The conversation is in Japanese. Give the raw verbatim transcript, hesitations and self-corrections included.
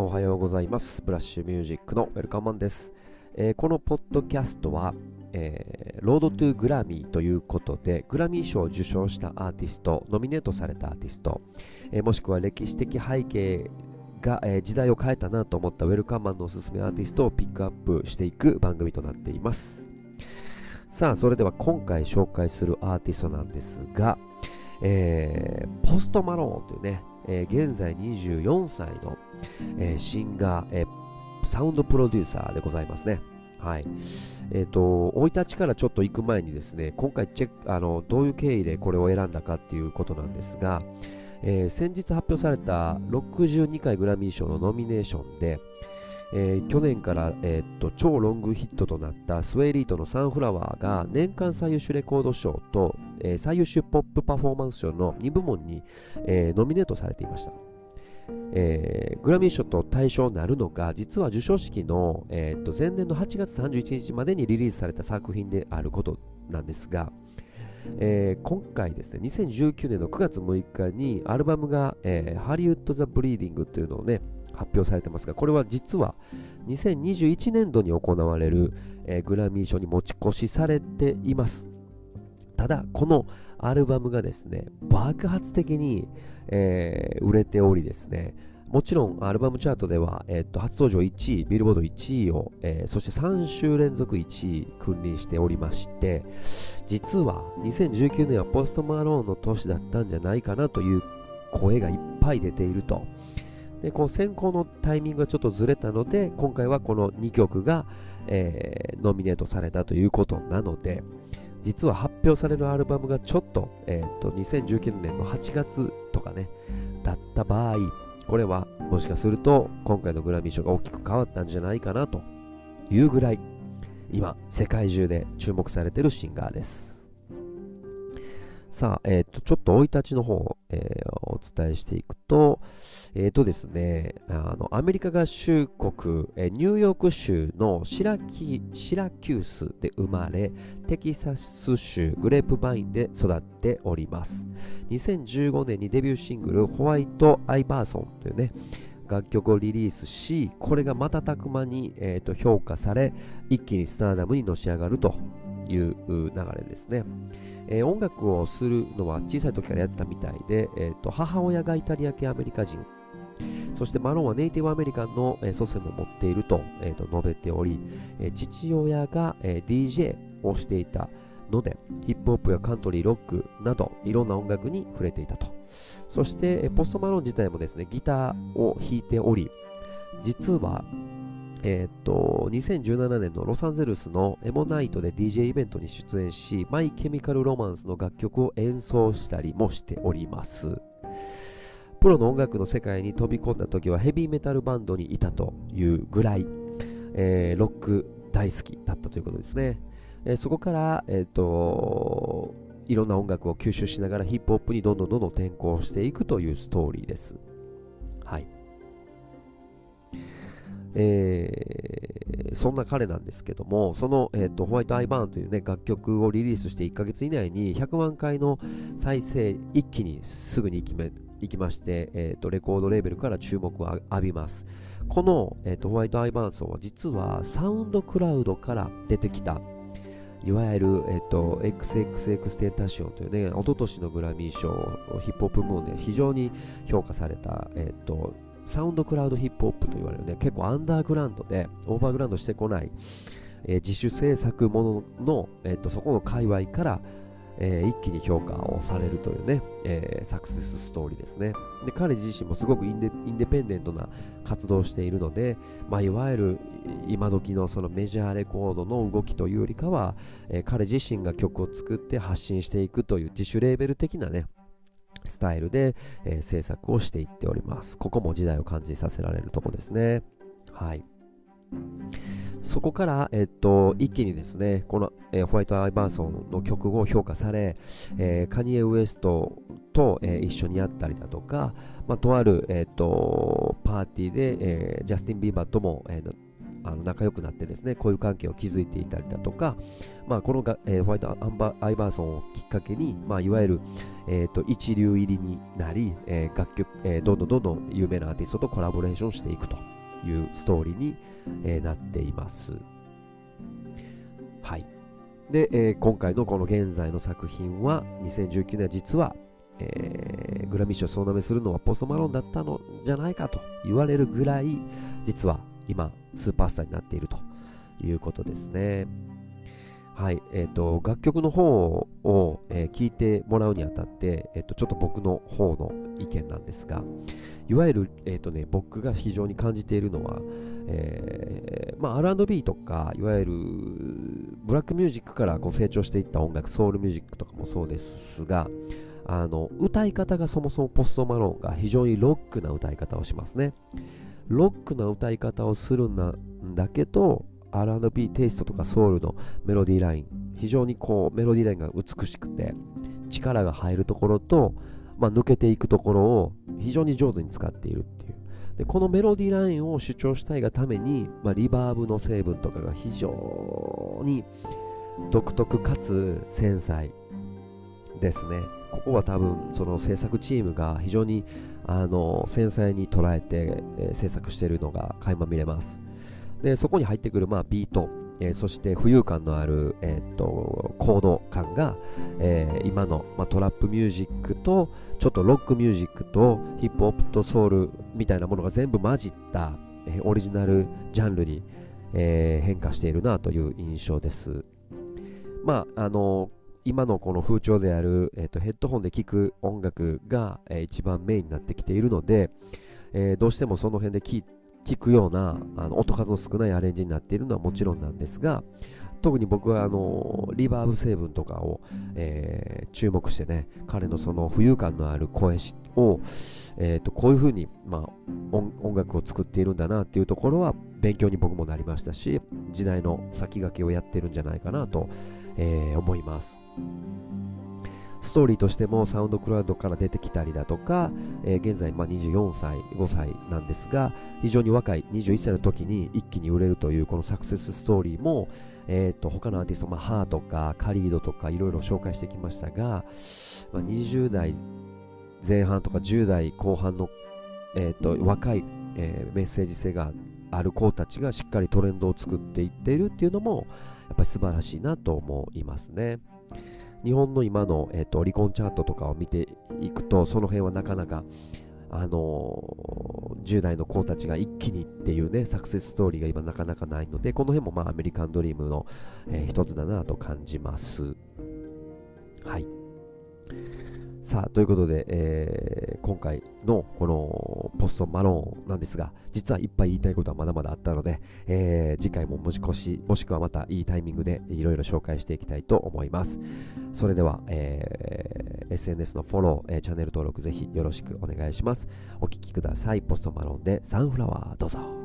おはようございます。ブラッシュミュージックのウェルカムマンです。えー、このポッドキャストは、えー、ロードトゥグラミーということで、グラミー賞を受賞したアーティスト、ノミネートされたアーティスト、えー、もしくは歴史的背景が、えー、時代を変えたなと思ったウェルカムマンのおすすめアーティストをピックアップしていく番組となっています。さあ、それでは今回紹介するアーティストなんですが、えー、ポストマローンというね、えー、現在にじゅうよんさいの、えー、シンガー、えー、サウンドプロデューサーでございますね。はい。えっと、生い立ちからちょっと行く前にですね、今回チェック、あの、どういう経緯でこれを選んだかっていうことなんですが、えー、先日発表されたろくじゅうにかいグラミー賞のノミネーションで、えー、去年から、えー、っと超ロングヒットとなったスウェイリートのサンフラワーが年間最優秀レコード賞と、えー、最優秀ポップパフォーマンス賞のにぶもんに、えー、ノミネートされていました。えー、グラミー賞と対象になるのが、実は授賞式の、えー、っと前年のはちがつさんじゅういちにちまでにリリースされた作品であることなんですが、えー、今回ですね、にせんじゅうきゅうねんのくがつむいかにアルバムが、えー、ハリウッド・ザ・ブリーディングというのをね発表されてますが、これは実はにせんにじゅういちねんどに行われる、えー、グラミー賞に持ち越しされています。ただこのアルバムがですね、爆発的に、えー、売れておりですね、もちろんアルバムチャートでは、えー、っと初登場いちい、ビルボードいちいを、えー、そしてさんしゅうれんぞくいちい君臨しておりまして、実はにせんじゅうきゅうねんはポストマローンの年だったんじゃないかなという声がいっぱい出ていると。で、こう選考のタイミングがちょっとずれたので、今回はこのにきょくが、えー、ノミネートされたということなので、実は発表されるアルバムがちょっと、えー、とにせんじゅうきゅうねんのはちがつとかねだった場合、これはもしかすると今回のグラミー賞が大きく変わったんじゃないかなというぐらい、今世界中で注目されているシンガーです。さあ、えー、とちょっと生い立ちの方を、えー、お伝えしていくと、えーとですね、あのアメリカ合衆国、えー、ニューヨーク州のシラキ、シラキュースで生まれ、テキサス州グレープバインで育っております。にせんじゅうごねんにデビューシングルホワイト・アイバーソンというね楽曲をリリースし、これが瞬く間に、えー、と評価され、一気にスターダムにのし上がるという流れですね。えー、音楽をするのは小さい時からやったみたいで、えー、と母親がイタリア系アメリカ人、そしてマロンはネイティブアメリカンの、えー、祖先も持っている と,、えー、と述べており、えー、父親が、えー、ディージェー をしていたので、ヒップホップやカントリー、ロックなどいろんな音楽に触れていたと。そして、えー、ポストマロン自体もですね、ギターを弾いており、実はえー、とにせんじゅうななねんのロサンゼルスのエモナイトで ディージェー イベントに出演し、マイケミカルロマンスの楽曲を演奏したりもしております。プロの音楽の世界に飛び込んだ時はヘビーメタルバンドにいたというぐらい、えー、ロック大好きだったということですね。えー、そこから、えー、といろんな音楽を吸収しながらヒップホップにどんどんどんどん転向していくというストーリーです。はい。えー、そんな彼なんですけども、その、えー、とホワイトアイバーンという、ね、楽曲をリリースしていっかげついないにひゃくまんかいの再生、一気にすぐにいきまして、えー、とレコードレーベルから注目を浴びます。この、えー、とホワイトアイバーンソンは実はサウンドクラウドから出てきた、いわゆる、えー、と エックスエックスエックス テンタションというね、一昨年のグラミー賞ヒップホップ部門で非常に評価された、えー、とサウンドクラウドヒップホップと言われるね、結構アンダーグラウンドでオーバーグラウンドしてこない、えー、自主制作ものの、えー、とそこの界隈から、えー、一気に評価をされるというね、えー、サクセスストーリーですね。で、彼自身もすごくインデ、インデペンデントな活動をしているので、まあ、いわゆる今時のそのメジャーレコードの動きというよりかは、えー、彼自身が曲を作って発信していくという自主レーベル的なねスタイルで、えー、制作をしていっております。ここも時代を感じさせられるとこですね。はい。そこから、えっと、一気にですね、この、えー、ホワイト・アイバーソンの曲を評価され、えー、カニエ・ウエストと、えー、一緒にやったりだとか、まあ、とある、えっと、パーティーで、えー、ジャスティン・ビーバーとも、えーあの仲良くなってですね、こういう関係を築いていたりだとか、まあ、このが、えー、ホワイトアンバーアイバーソンをきっかけに、まあ、いわゆる、えー、と一流入りになり、えー楽曲えー、どんどんどんどん有名なアーティストとコラボレーションしていくというストーリーに、えー、なっています。はい。で、えー、今回のこの現在の作品はにせんじゅうきゅうねんは実は、えー、グラミー賞を総なめするのはポストマロンだったのじゃないかと言われるぐらい、実は今スーパースターになっているということですね。はい、えーと、楽曲の方を、えー、聞いてもらうにあたって、えーと、ちょっと僕の方の意見なんですが、いわゆる、えーとね、僕が非常に感じているのは、えーまあ、アールアンドビー とかいわゆるブラックミュージックからこう成長していった音楽、ソウルミュージックとかもそうですが、あの歌い方がそもそもポストマローンが非常にロックな歌い方をしますね。ロックな歌い方をするんだけど アールアンドビー テイストとかソウルのメロディーライン、非常にこうメロディーラインが美しくて力が入るところと、まあ、抜けていくところを非常に上手に使っているっていう。でこのメロディーラインを主張したいがために、まあ、リバーブの成分とかが非常に独特かつ繊細ですね。ここは多分その制作チームが非常にあの繊細に捉えて、えー、制作しているのが垣間見れます。でそこに入ってくる、まあ、ビート、えー、そして浮遊感のある、えー、っとコード感が、えー、今の、まあ、トラップミュージックとちょっとロックミュージックとヒップホップとソウルみたいなものが全部混じった、えー、オリジナルジャンルに、えー、変化しているなという印象です。まああの今のこの風潮である、えー、とヘッドホンで聴く音楽が、えー、一番メインになってきているので、えー、どうしてもその辺で聴くようなあの音数の少ないアレンジになっているのはもちろんなんですが、特に僕はあのリバーブ成分とかを、えー、注目してね、彼のその浮遊感のある声を、えー、とこういう風に、まあ、音, 音楽を作っているんだなっていうところは勉強に僕もなりましたし、時代の先駆けをやってるんじゃないかなと、えー、思います。ストーリーとしてもサウンドクラウドから出てきたりだとか、えー、現在まあにじゅうよんさいごさいなんですが、非常に若いにじゅういっさいの時に一気に売れるというこのサクセスストーリーも、えー、と他のアーティスト、まあ、ハーとかカリードとかいろいろ紹介してきましたが、まあ、にじゅうだいぜん半とかじゅうだいこう半の、えー、と若い、えー、メッセージ性がある子たちがしっかりトレンドを作っていっているっていうのもやっぱり素晴らしいなと思いますね。日本の今の、えー、とオリコンチャートとかを見ていくと、その辺はなかなか、あのー、じゅう代の子たちが一気にっていうねサクセスストーリーが今なかなかないので、この辺もまあアメリカンドリームの、えー、一つだなと感じます。はい。さあということで、えー、今回のこのポストマローンなんですが、実はいっぱい言いたいことはまだまだあったので、えー、次回も持ち越しもしくはまたいいタイミングでいろいろ紹介していきたいと思います。それでは、えー、エスエヌエス のフォロー、えー、チャンネル登録ぜひよろしくお願いします。お聞きください。ポストマローンでサンフラワー、どうぞ。